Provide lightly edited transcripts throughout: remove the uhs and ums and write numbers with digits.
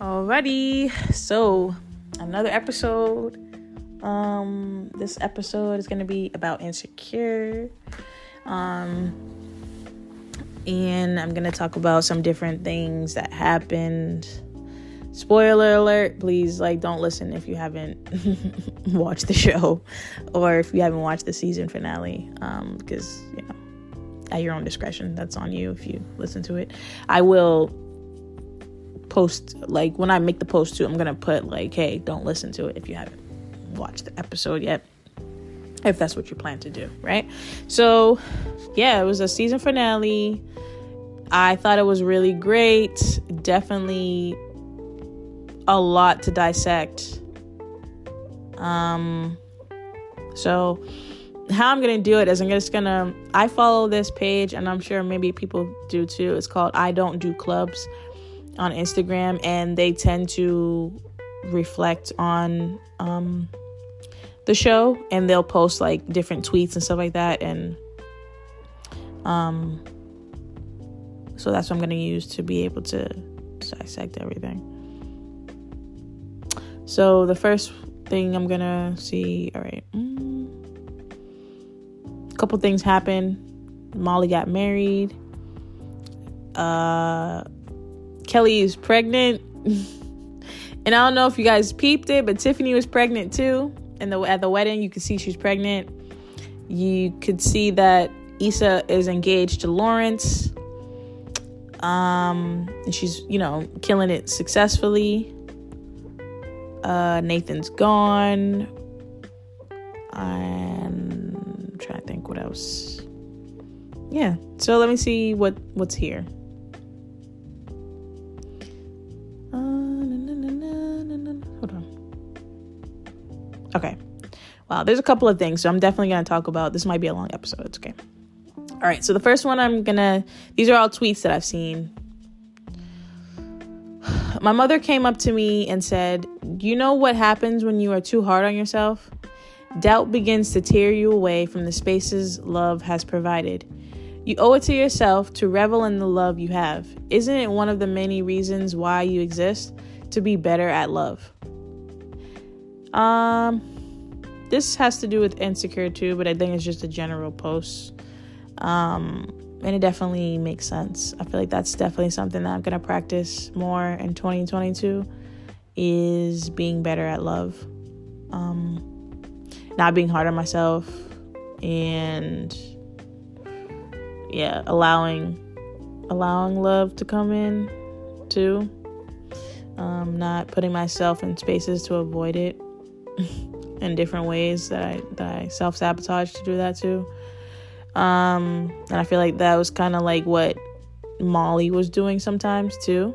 Alrighty, so another episode. This episode is going to be about Insecure. And I'm going to talk about some different things that happened. Spoiler alert, please, don't listen if you haven't watched the show or if you haven't watched the season finale, because, at your own discretion, that's on you if you listen to it. I will post, when I make the post, too, I'm going to put, hey, don't listen to it if you haven't watched the episode yet, if that's what you plan to do, right? So, it was a season finale. I thought it was really great. Definitely a lot to dissect. So how I'm going to do it is I follow this page, and I'm sure maybe people do too. It's called I Don't Do Clubs on Instagram, and they tend to reflect on the show, and they'll post different tweets and stuff like that, and so that's what I'm going to use to be able to dissect everything. So the first thing I'm going to see, a couple things happened. Molly got married. Kelly is pregnant. And I don't know if you guys peeped it, but Tiffany was pregnant too. And at the wedding, you could see she's pregnant. You could see that Issa is engaged to Lawrence. And she's, killing it successfully. Nathan's gone. I'm trying to think what else. Yeah. So let me see what's here. Okay. Wow, there's a couple of things, so I'm definitely going to talk about. This might be a long episode. It's okay. All right, so the first one these are all tweets that I've seen. My mother came up to me and said, "You know what happens when you are too hard on yourself? Doubt begins to tear you away from the spaces love has provided. You owe it to yourself to revel in the love you have. Isn't it one of the many reasons why you exist? To be better at love." This has to do with Insecure too, but I think it's just a general post. And it definitely makes sense. I feel like that's definitely something that I'm going to practice more in 2022 is being better at love. Not being hard on myself and allowing love to come in too. Not putting myself in spaces to avoid it in different ways that I self-sabotage to do that too. And I feel like that was kind of what Molly was doing sometimes too.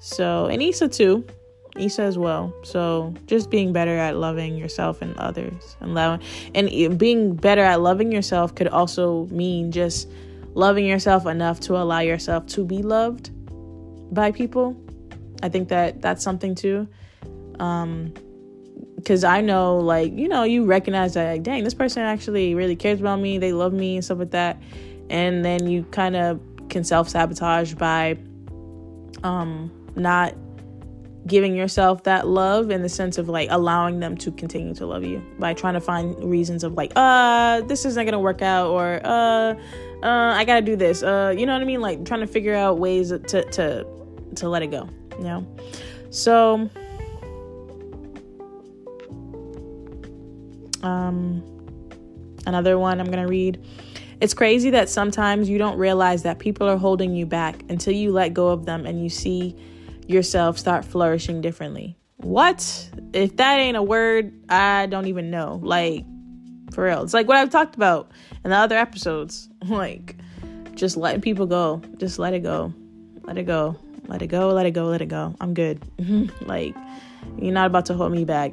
So, and Issa too. Issa as well. So just being better at loving yourself and others. And being better at loving yourself could also mean just loving yourself enough to allow yourself to be loved by people. I think that's something too. Because I know, you recognize that, dang, this person actually really cares about me. They love me and stuff like that. And then you kind of can self-sabotage by not giving yourself that love in the sense of, allowing them to continue to love you. By trying to find reasons of, this isn't going to work out. Or, I got to do this. You know what I mean? Trying to figure out ways to let it go. You know? So... another one I'm going to read. It's crazy that sometimes you don't realize that people are holding you back until you let go of them and you see yourself start flourishing differently. What? If that ain't a word, I don't even know. For real. It's what I've talked about in the other episodes. Just letting people go. Just let it go. Let it go. Let it go, let it go, let it go. I'm good. Like, you're not about to hold me back.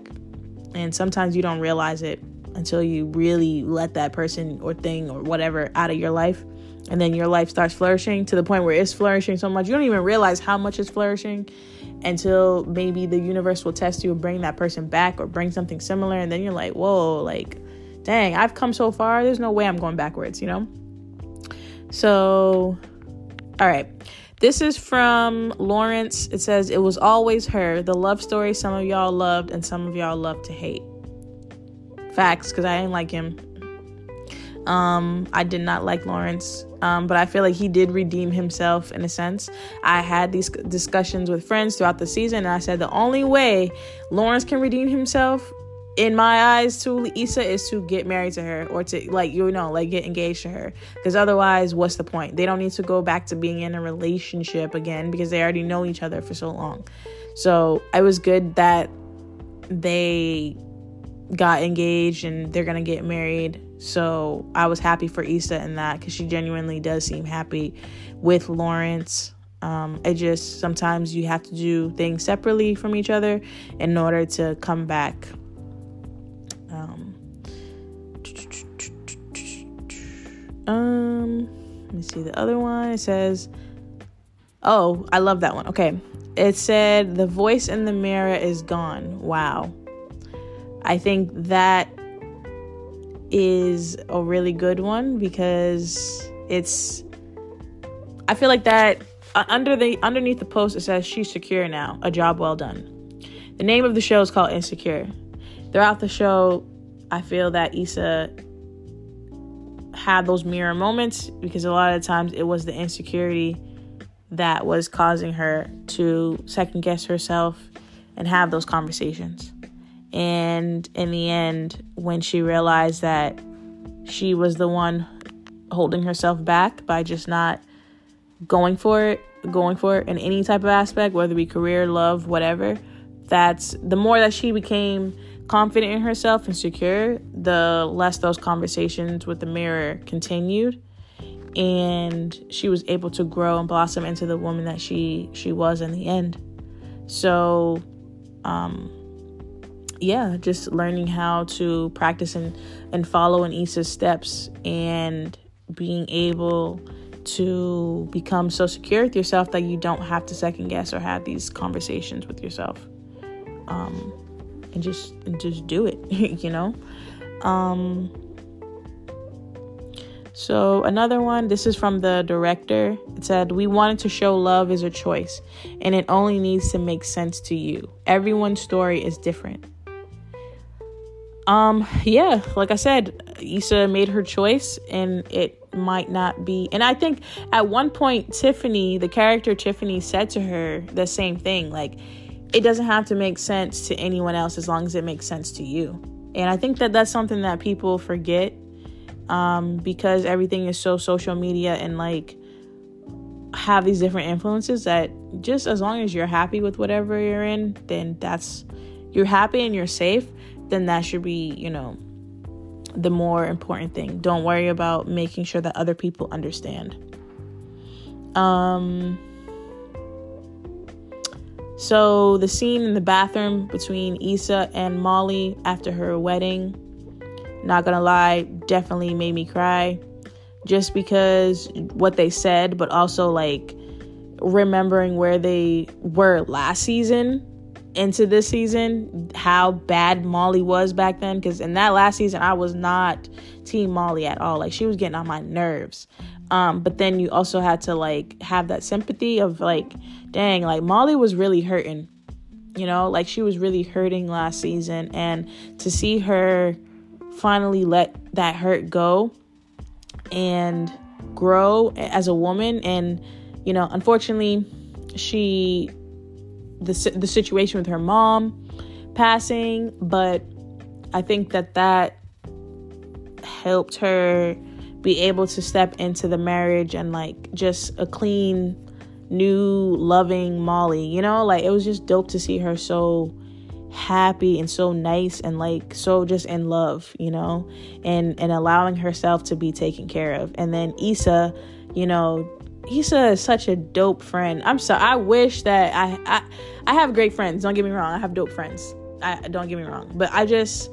And sometimes you don't realize it until you really let that person or thing or whatever out of your life. And then your life starts flourishing to the point where it's flourishing so much. You don't even realize how much it's flourishing until maybe the universe will test you and bring that person back or bring something similar. And then you're like, whoa, like, dang, I've come so far. There's no way I'm going backwards, you know? So, all right. This is from Lawrence. It says, it was always her, the love story some of y'all loved and some of y'all loved to hate. Facts, because I ain't like him. I did not like Lawrence, but I feel like he did redeem himself in a sense. I had these discussions with friends throughout the season, and I said the only way Lawrence can redeem himself, in my eyes, to Issa, is to get married to her or to, like, you know, like, get engaged to her. Because otherwise, what's the point? They don't need to go back to being in a relationship again because they already know each other for so long. So it was good that they got engaged and they're going to get married. So I was happy for Issa in that because she genuinely does seem happy with Lawrence. It just, sometimes you have to do things separately from each other in order to come back. Let me see the other one. It says, oh, I love that one. Okay. It said, the voice in the mirror is gone. Wow. I think that is a really good one because it's, I feel like that underneath the post, it says, she's secure now, a job well done. The name of the show is called Insecure. Throughout the show, I feel that Issa had those mirror moments because a lot of the times it was the insecurity that was causing her to second guess herself and have those conversations. And in the end, when she realized that she was the one holding herself back by just not going for it in any type of aspect, whether it be career, love, whatever, that's the more that she became confident in herself and secure, the less those conversations with the mirror continued. And she was able to grow and blossom into the woman that she was in the end. So, yeah, just learning how to practice and follow in Issa's steps and being able to become so secure with yourself that you don't have to second guess or have these conversations with yourself. And just do it, you know? So another one, this is from the director. It said, we wanted to show love is a choice and it only needs to make sense to you. Everyone's story is different. Yeah, like I said, Issa made her choice and it might not be. And I think at one point, Tiffany, the character Tiffany, said to her the same thing. Like, it doesn't have to make sense to anyone else as long as it makes sense to you. And I think that that's something that people forget, because everything is so social media and, like, have these different influences that just as long as you're happy with whatever you're in, then that's, you're happy and you're safe, then that should be, you know, the more important thing. Don't worry about making sure that other people understand. So the scene in the bathroom between Issa and Molly after her wedding, not gonna lie, definitely made me cry just because what they said, but also, like, remembering where they were last season into this season, how bad Molly was back then. Because in that last season, I was not team Molly at all. Like, she was getting on my nerves. But then you also had to, like, have that sympathy of, like, dang, like, Molly was really hurting, you know? Like, she was really hurting last season. And to see her finally let that hurt go and grow as a woman. And, you know, unfortunately, she... the situation with her mom passing, but I think that helped her be able to step into the marriage and, like, just a clean, new, loving Molly, you know? Like, it was just dope to see her so happy and so nice and, like, so just in love, you know, and allowing herself to be taken care of. And then Issa, you know, Issa is such a dope friend. I'm so, I wish that I have great friends. Don't get me wrong. I have dope friends. Don't get me wrong. But I just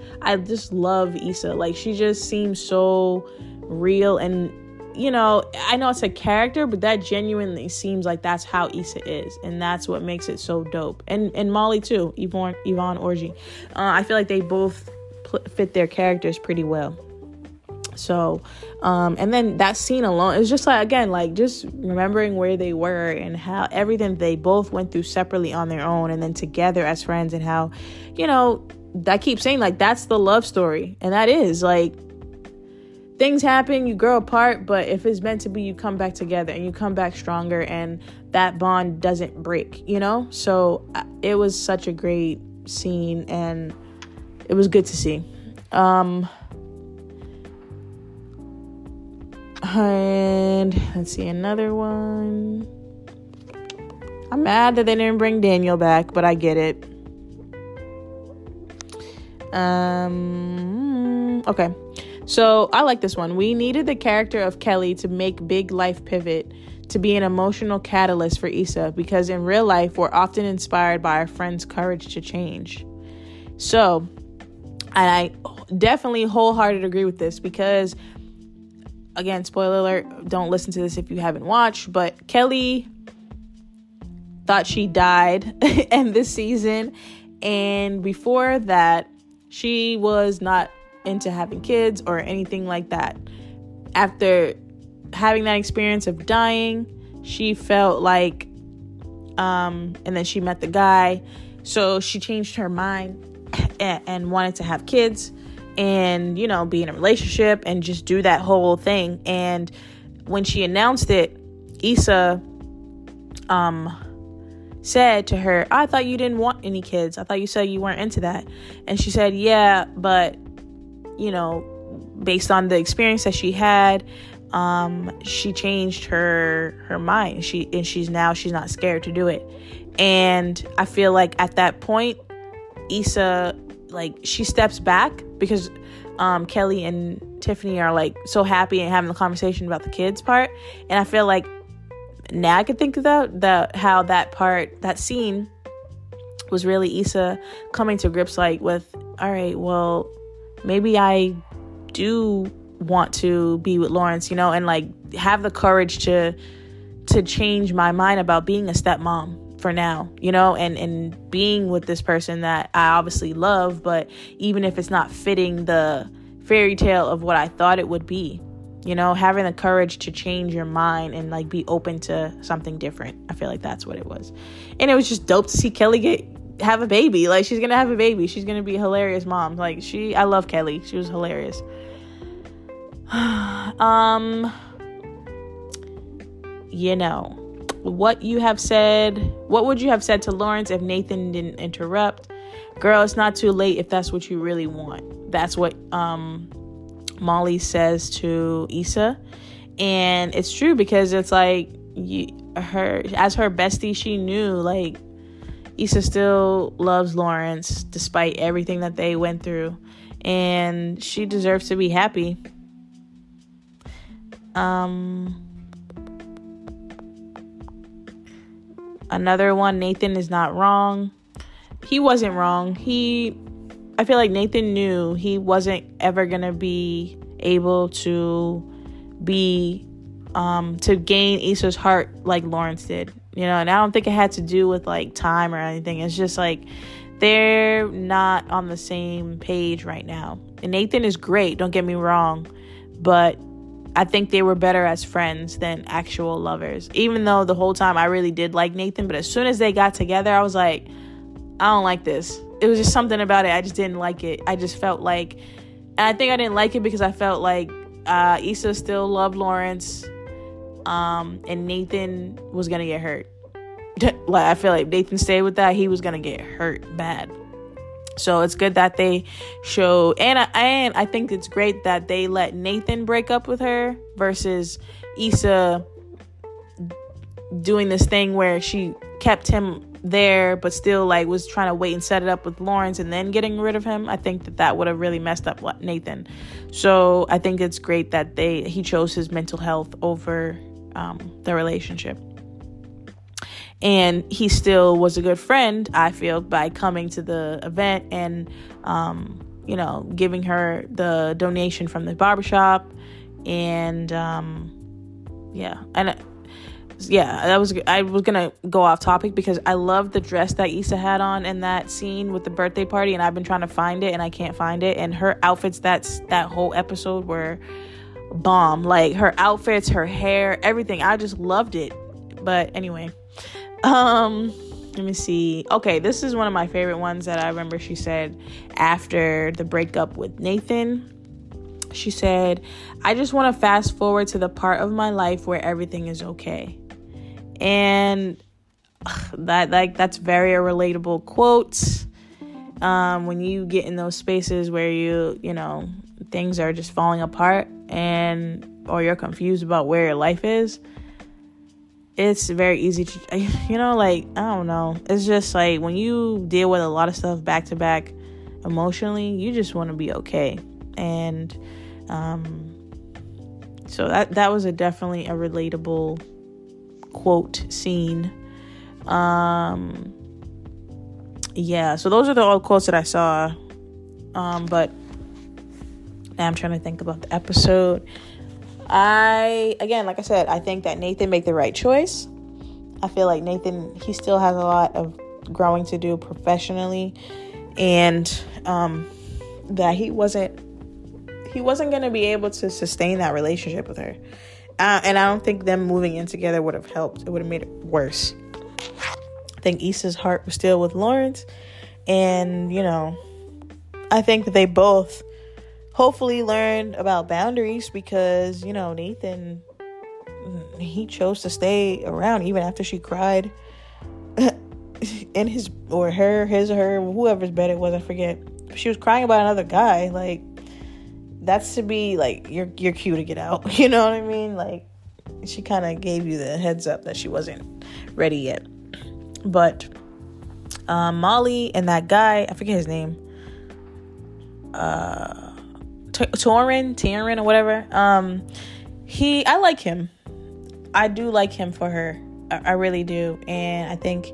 love Issa. Like, she just seems so real. And, you know, I know it's a character, but that genuinely seems like that's how Issa is. And that's what makes it so dope. And Molly, too. Yvonne Orji. I feel like they both fit their characters pretty well. So, and then that scene alone, it's just like, again, like just remembering where they were and how everything they both went through separately on their own and then together as friends, and how, you know, I keep saying, like, that's the love story. And that is, like, things happen, you grow apart, but if it's meant to be, you come back together and you come back stronger, and that bond doesn't break, you know? So it was such a great scene, and it was good to see. And let's see, another one. I'm mad that they didn't bring Daniel back, but I get it. Okay. So I like this one. We needed the character of Kelly to make big life pivot to be an emotional catalyst for Issa, because in real life, we're often inspired by our friends' courage to change. So I definitely wholeheartedly agree with this, because again, spoiler alert, don't listen to this if you haven't watched, but Kelly thought she died in this season. And before that, she was not into having kids or anything like that. After having that experience of dying, she felt like, and then she met the guy. So she changed her mind and wanted to have kids. And, you know, be in a relationship and just do that whole thing. And when she announced it, Issa said to her, I thought you didn't want any kids. I thought you said you weren't into that. And she said, yeah, but, you know, based on the experience that she had, she changed her mind. She's not scared to do it. And I feel like at that point, Issa, like, she steps back, because Kelly and Tiffany are, like, so happy and having the conversation about the kids part. And I feel like now I can think about how that part, that scene, was really Issa coming to grips, like, with, all right, well, maybe I do want to be with Lawrence, you know, and, like, have the courage to change my mind about being a stepmom for now, you know, and being with this person that I obviously love, but even if it's not fitting the fairy tale of what I thought it would be, you know, having the courage to change your mind and, like, be open to something different. I feel like that's what it was. And it was just dope to see Kelly have a baby. Like, she's gonna have a baby. She's gonna be a hilarious mom. Like, I love Kelly. She was hilarious. You know, what would you have said to Lawrence if Nathan didn't interrupt? Girl, it's not too late if that's what you really want. That's what Molly says to Issa, and it's true, because it's like, as her bestie, she knew, like, Issa still loves Lawrence despite everything that they went through, and she deserves to be happy. Another one, Nathan is not wrong. He wasn't wrong. I feel like Nathan knew he wasn't ever going to be able to to gain Issa's heart like Lawrence did, you know, and I don't think it had to do with, like, time or anything. It's just, like, they're not on the same page right now. And Nathan is great, don't get me wrong, but I think they were better as friends than actual lovers, even though the whole time I really did like Nathan. But as soon as they got together, I was like, I don't like this. It was just something about it. I just didn't like it. I just felt like, and I think I didn't like it because I felt like Issa still loved Lawrence, and Nathan was going to get hurt. Like, I feel like Nathan stayed with that. He was going to get hurt bad. So it's good that they show, and I think it's great that they let Nathan break up with her versus Issa doing this thing where she kept him there but still, like, was trying to wait and set it up with Lawrence and then getting rid of him. I think that would have really messed up Nathan. So I think it's great that he chose his mental health over the relationship. And he still was a good friend, I feel, by coming to the event and, you know, giving her the donation from the barbershop. And, that was, I was going to go off topic because I love the dress that Issa had on in that scene with the birthday party. And I've been trying to find it and I can't find it. And her outfits, that whole episode were bomb. Like her outfits, her hair, everything. I just loved it. But anyway, let me see. Okay, this is one of my favorite ones that I remember she said after the breakup with Nathan. She said, I just want to fast forward to the part of my life where everything is okay. And that's very relatable quotes. When you get in those spaces where you know, things are just falling apart or you're confused about where your life is, it's very easy to, you know, like, I don't know. It's just like when you deal with a lot of stuff back to back emotionally, you just want to be okay. And so that was definitely a relatable quote scene. So those are the old quotes that I saw. But now I'm trying to think about the episode. Like I said, I think that Nathan made the right choice. I feel like Nathan, he still has a lot of growing to do professionally, and that he wasn't going to be able to sustain that relationship with her. And I don't think them moving in together would have helped. It would have made it worse. I think Issa's heart was still with Lawrence, and, you know, I think that they both hopefully learned about boundaries because, you know, Nathan, he chose to stay around even after she cried in his or her, his or her, whoever's bed it was, I forget. She was crying about another guy. Like, that's to be like, you're cue to get out. You know what I mean? Like, she kind of gave you the heads up that she wasn't ready yet. But Molly and that guy, I forget his name. Taryn or whatever. I like him. I do like him for her. I really do. And I think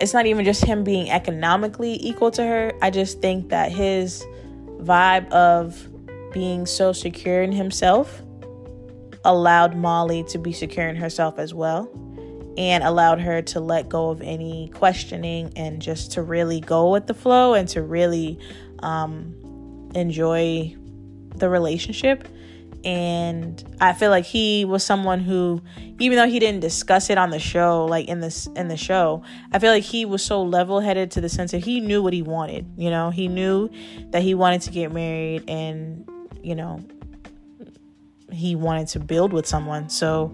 it's not even just him being economically equal to her. I just think that his vibe of being so secure in himself allowed Molly to be secure in herself as well, and allowed her to let go of any questioning and just to really go with the flow and to really enjoy the relationship. And I feel like he was someone who, even though he didn't discuss it on the show, like in the show, I feel like he was so level-headed to the sense that he knew what he wanted. You know, he knew that he wanted to get married, and, you know, he wanted to build with someone. So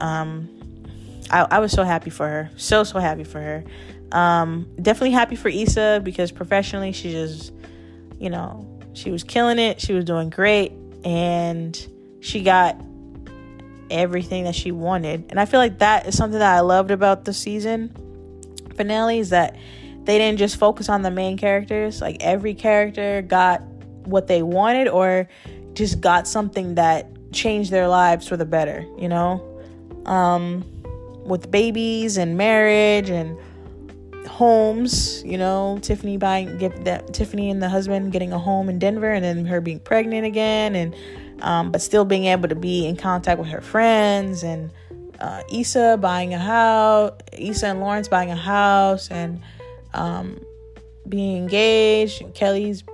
I was so happy for her, so happy for her. Definitely happy for Issa because professionally she just, you know, she was killing it. She was doing great. And she got everything that she wanted. And I feel like that is something that I loved about the season finale, is that they didn't just focus on the main characters. Like, every character got what they wanted or just got something that changed their lives for the better, you know? With babies and marriage and homes, you know, Tiffany and the husband getting a home in Denver, and then her being pregnant again, and but still being able to be in contact with her friends, and Issa and Lawrence buying a house, and being engaged, and Kelly's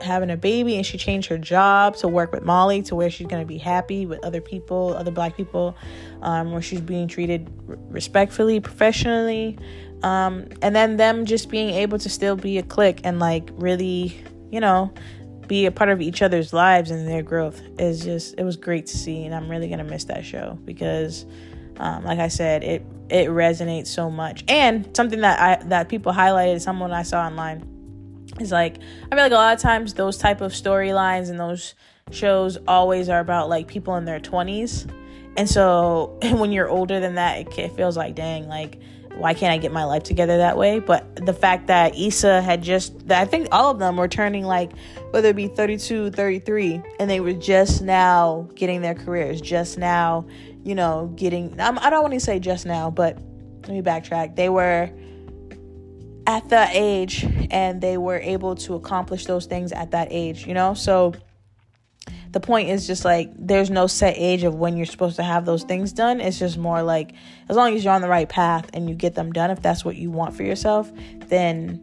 having a baby, and she changed her job to work with Molly to where she's going to be happy with other people, other Black people, where she's being treated respectfully, professionally. And then them just being able to still be a clique and, like, really, you know, be a part of each other's lives and their growth is just, it was great to see. And I'm really going to miss that show because, like I said, it resonates so much. And something that people highlighted, someone I saw online, is like, I feel like a lot of times those type of storylines and those shows always are about, like, people in their 20s. And so when you're older than that, it feels like, dang, like, why can't I get my life together that way? But the fact that Issa had I think all of them were turning, like, whether it be 32, 33, and they were just now getting their careers, just now you know, getting, I don't want to say just now, but let me backtrack. They were at that age and they were able to accomplish those things at that age, you know? So the point is just like, there's no set age of when you're supposed to have those things done. It's just more like, as long as you're on the right path and you get them done, if that's what you want for yourself, then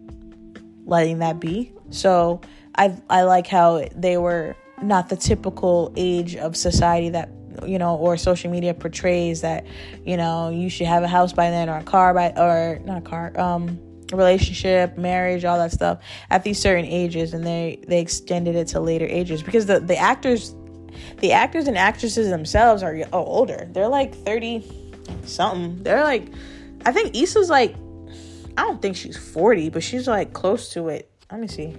letting that be. So I like how they were not the typical age of society that, you know, or social media portrays that, you know, you should have a house by then, or a car by, or not a car, relationship, marriage, all that stuff at these certain ages, and they extended it to later ages because the actors and actresses themselves are older. They're like 30 something. They're like, I think Issa's like, I don't think she's 40, but she's like close to it. Let me see.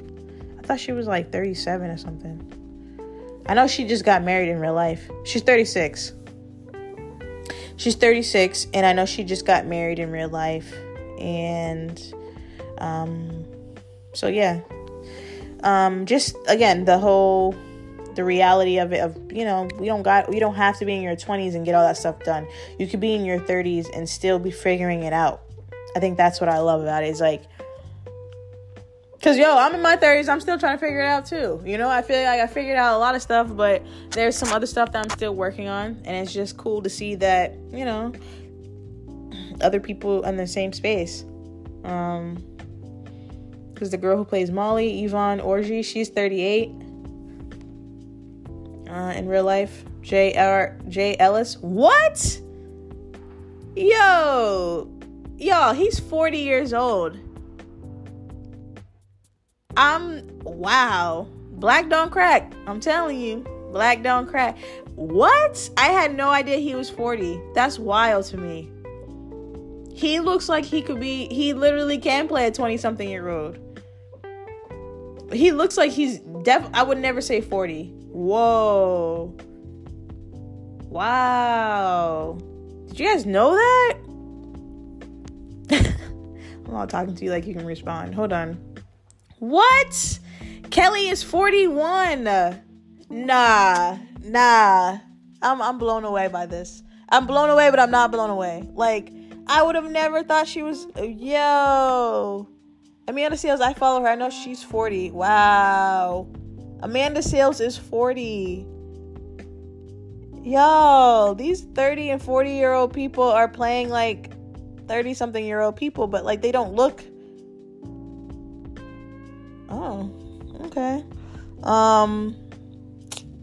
I thought she was like 37 or something. I know she just got married in real life. She's 36. She's 36, and I know she just got married in real life. And so yeah, just again, the reality of it, of, you know, we don't have to be in your 20s and get all that stuff done. You could be in your 30s and still be figuring it out. I think that's what I love about it. It's like, because, I'm in my 30s. I'm still trying to figure it out, too. You know, I feel like I figured out a lot of stuff, but there's some other stuff that I'm still working on. And it's just cool to see that, you know, other people in the same space. Because the girl who plays Molly, Yvonne Orji, she's 38. In real life, J. Ellis. What? Y'all, he's 40 years old. Wow. Black don't crack. I'm telling you. Black don't crack. What? I had no idea he was 40. That's wild to me. He looks like he literally can play a 20-something year old. He looks like I would never say 40. Whoa. Wow. Did you guys know that? I'm not talking to you like you can respond. Hold on. What? Kelly is 41. Nah. I'm blown away by this. I'm blown away, but I'm not blown away. Like, I would have never thought she was... Amanda Sales, I follow her. I know she's 40. Wow. Amanda Sales is 40. Yo, these 30 and 40-year-old people are playing, like, 30-something year old people, but, like, they don't look... Oh, okay.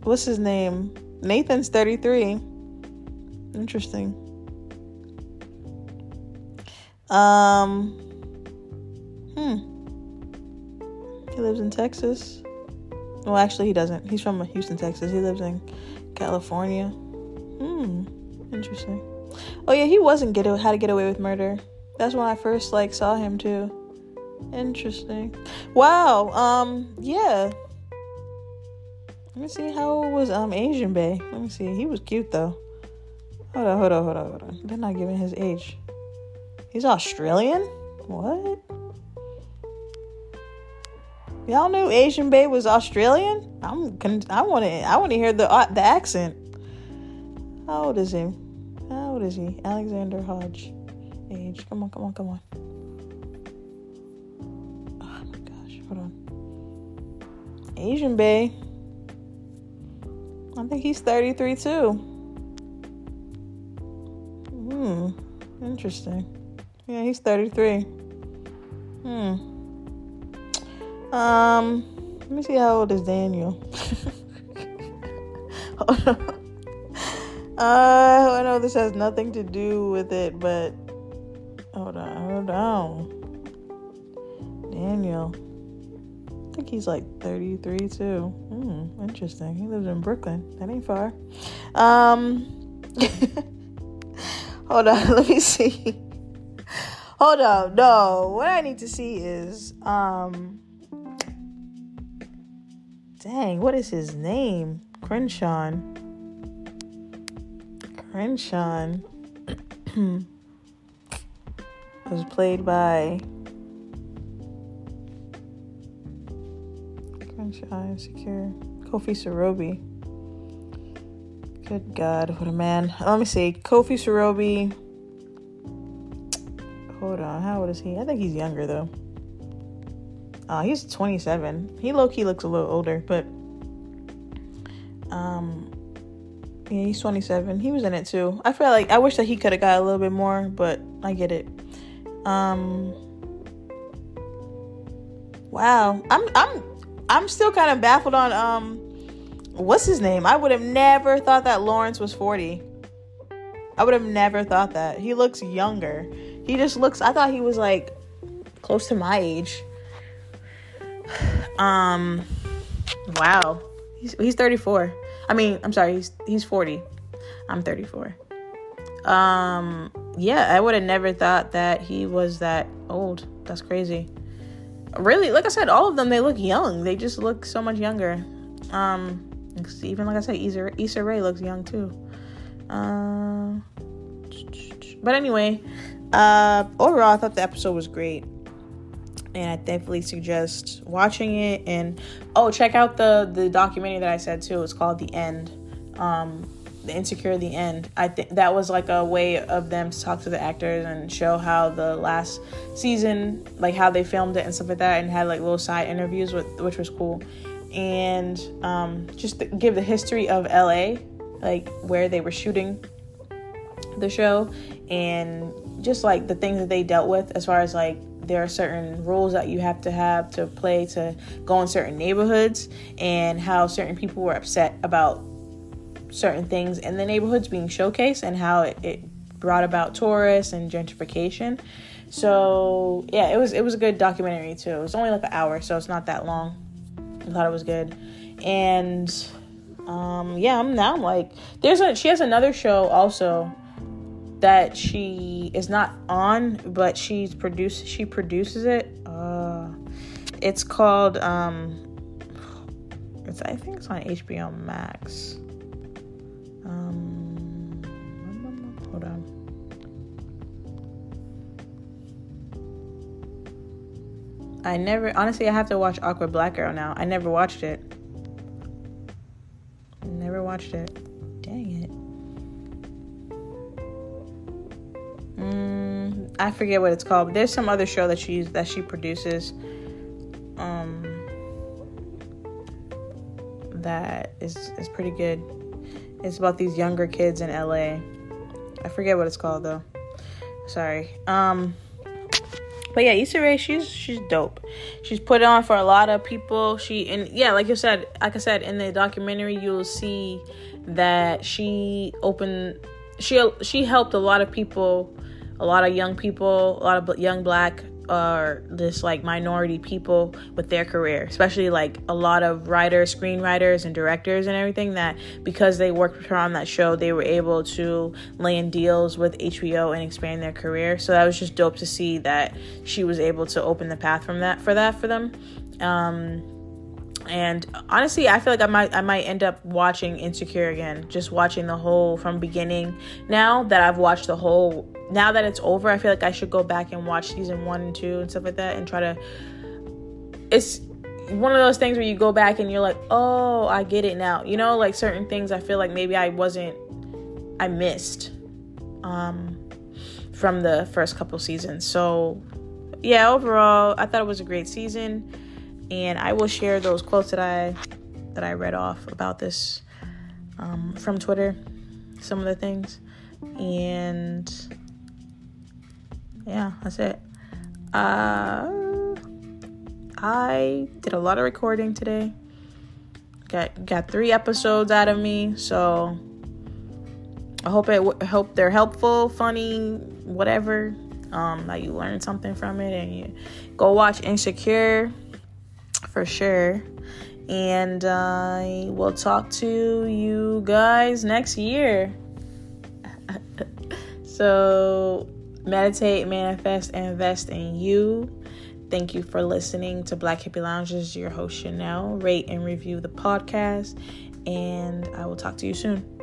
What's his name? Nathan's 33. Interesting. He lives in Texas. Well, actually, he doesn't. He's from Houston, Texas. He lives in California. Interesting. Oh, yeah, he was in How to Get Away with Murder. That's when I first, like, saw him, too. Interesting. Wow. Yeah. Let me see how old was Asian Bay. Let me see. He was cute though. Hold on. They're not giving his age. He's Australian? What? Y'all knew Asian Bay was Australian? I want to hear the accent. How old is he? Alexander Hodge. Age. Come on. Hold on. Asian Bay. I think he's 33 too. Interesting. Yeah, he's 33. Let me see how old is Daniel. Hold on. I know this has nothing to do with it, but hold on. Daniel. I think he's like 33 too. Interesting. He lives in Brooklyn. That ain't far. Hold on, let me see. Hold on, no. What I need to see is dang, what is his name? Crenshaw was played by Insecure. Kofi Sarobi. Good God, what a man. Let me see. Kofi Sarobi. Hold on. How old is he? I think he's younger, though. He's 27. He low-key looks a little older, but... yeah, he's 27. He was in it, too. I feel like... I wish that he could have got a little bit more, but I get it. Wow. I'm still kind of baffled on... what's his name? I would have never thought that Lawrence was 40. I would have never thought that. He looks younger. He just looks... I thought he was, like, close to my age. Wow. He's 34. I mean, I'm sorry. He's 40. I'm 34. Yeah, I would have never thought that he was that old. That's crazy. Really, like I said, all of them, they look young. They just look so much younger. Even like I said, Issa Rae looks young too. But anyway, overall, I thought the episode was great, and I definitely suggest watching it. And check out the documentary that I said too. It's called The End. The Insecure, The End. I think that was like a way of them to talk to the actors and show how the last season, like how they filmed it and stuff like that, and had like little side interviews which was cool. And just to give the history of LA, like where they were shooting the show, and just like the things that they dealt with, as far as like there are certain rules that you have to play to go in certain neighborhoods, and how certain people were upset about certain things in the neighborhoods being showcased, and how it brought about tourists and gentrification. So yeah, it was a good documentary too. It was only like an hour, so it's not that long. I thought it was good. And yeah, I'm like, she has another show also that she is not on, but she produces it. It's called I think it's on HBO Max. Hold on. I have to watch Awkward Black Girl now. I never watched it. Never watched it. Dang it. I forget what it's called, but there's some other show that she produces that is pretty good. It's about these younger kids in LA. I forget what it's called though. Sorry. But yeah, Issa Rae, she's dope. She's put on for a lot of people. Like I said in the documentary, you'll see that she helped a lot of people, a lot of young people, a lot of young black or just like minority people with their career, especially like a lot of writers, screenwriters and directors and everything, that because they worked with her on that show, they were able to land deals with HBO and expand their career. So that was just dope to see that she was able to open the path for them. And honestly, I feel like I might end up watching Insecure again, just watching the whole from beginning. Now that I've watched the whole, now that it's over, I feel like I should go back and watch season 1 and 2 and stuff like that, and try to, it's one of those things where you go back and you're like, oh, I get it now. You know, like certain things I feel like maybe I missed from the first couple seasons. So yeah, overall, I thought it was a great season. And I will share those quotes that I read off about this from Twitter, some of the things. And yeah, that's it. I did a lot of recording today. Got 3 episodes out of me, so I hope they're helpful, funny, whatever. That you learn something from it, and you go watch Insecure. For sure. And I will talk to you guys next year. So meditate, manifest, and invest in you. Thank you for listening to Black Hippie Lounge. This is your host, Chanel. Rate and review the podcast, and I will talk to you soon.